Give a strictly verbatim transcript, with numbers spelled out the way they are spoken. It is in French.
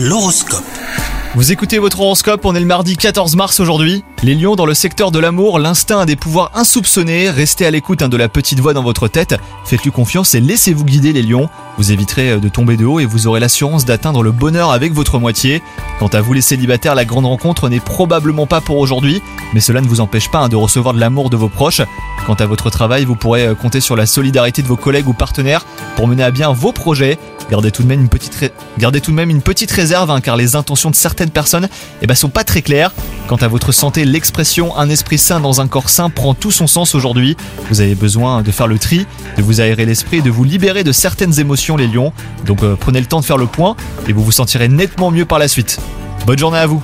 L'horoscope. Vous écoutez votre horoscope, on est le mardi quatorze mars aujourd'hui. Les lions, dans le secteur de l'amour, l'instinct a des pouvoirs insoupçonnés. Restez à l'écoute de la petite voix dans votre tête. Faites-lui confiance et laissez-vous guider, les lions. Vous éviterez de tomber de haut et vous aurez l'assurance d'atteindre le bonheur avec votre moitié. Quant à vous les célibataires, la grande rencontre n'est probablement pas pour aujourd'hui, mais cela ne vous empêche pas de recevoir de l'amour de vos proches. Quant à votre travail, vous pourrez compter sur la solidarité de vos collègues ou partenaires pour mener à bien vos projets. Gardez tout de même une petite, ré... Gardez tout de même une petite réserve hein, car les intentions de certaines personnes eh ben, sont pas très claires. Quant à votre santé, l'expression « un esprit sain dans un corps sain » prend tout son sens aujourd'hui. Vous avez besoin de faire le tri, de vous aérer l'esprit et de vous libérer de certaines émotions, les lions. Donc euh, prenez le temps de faire le point et vous vous sentirez nettement mieux par la suite. Bonne journée à vous.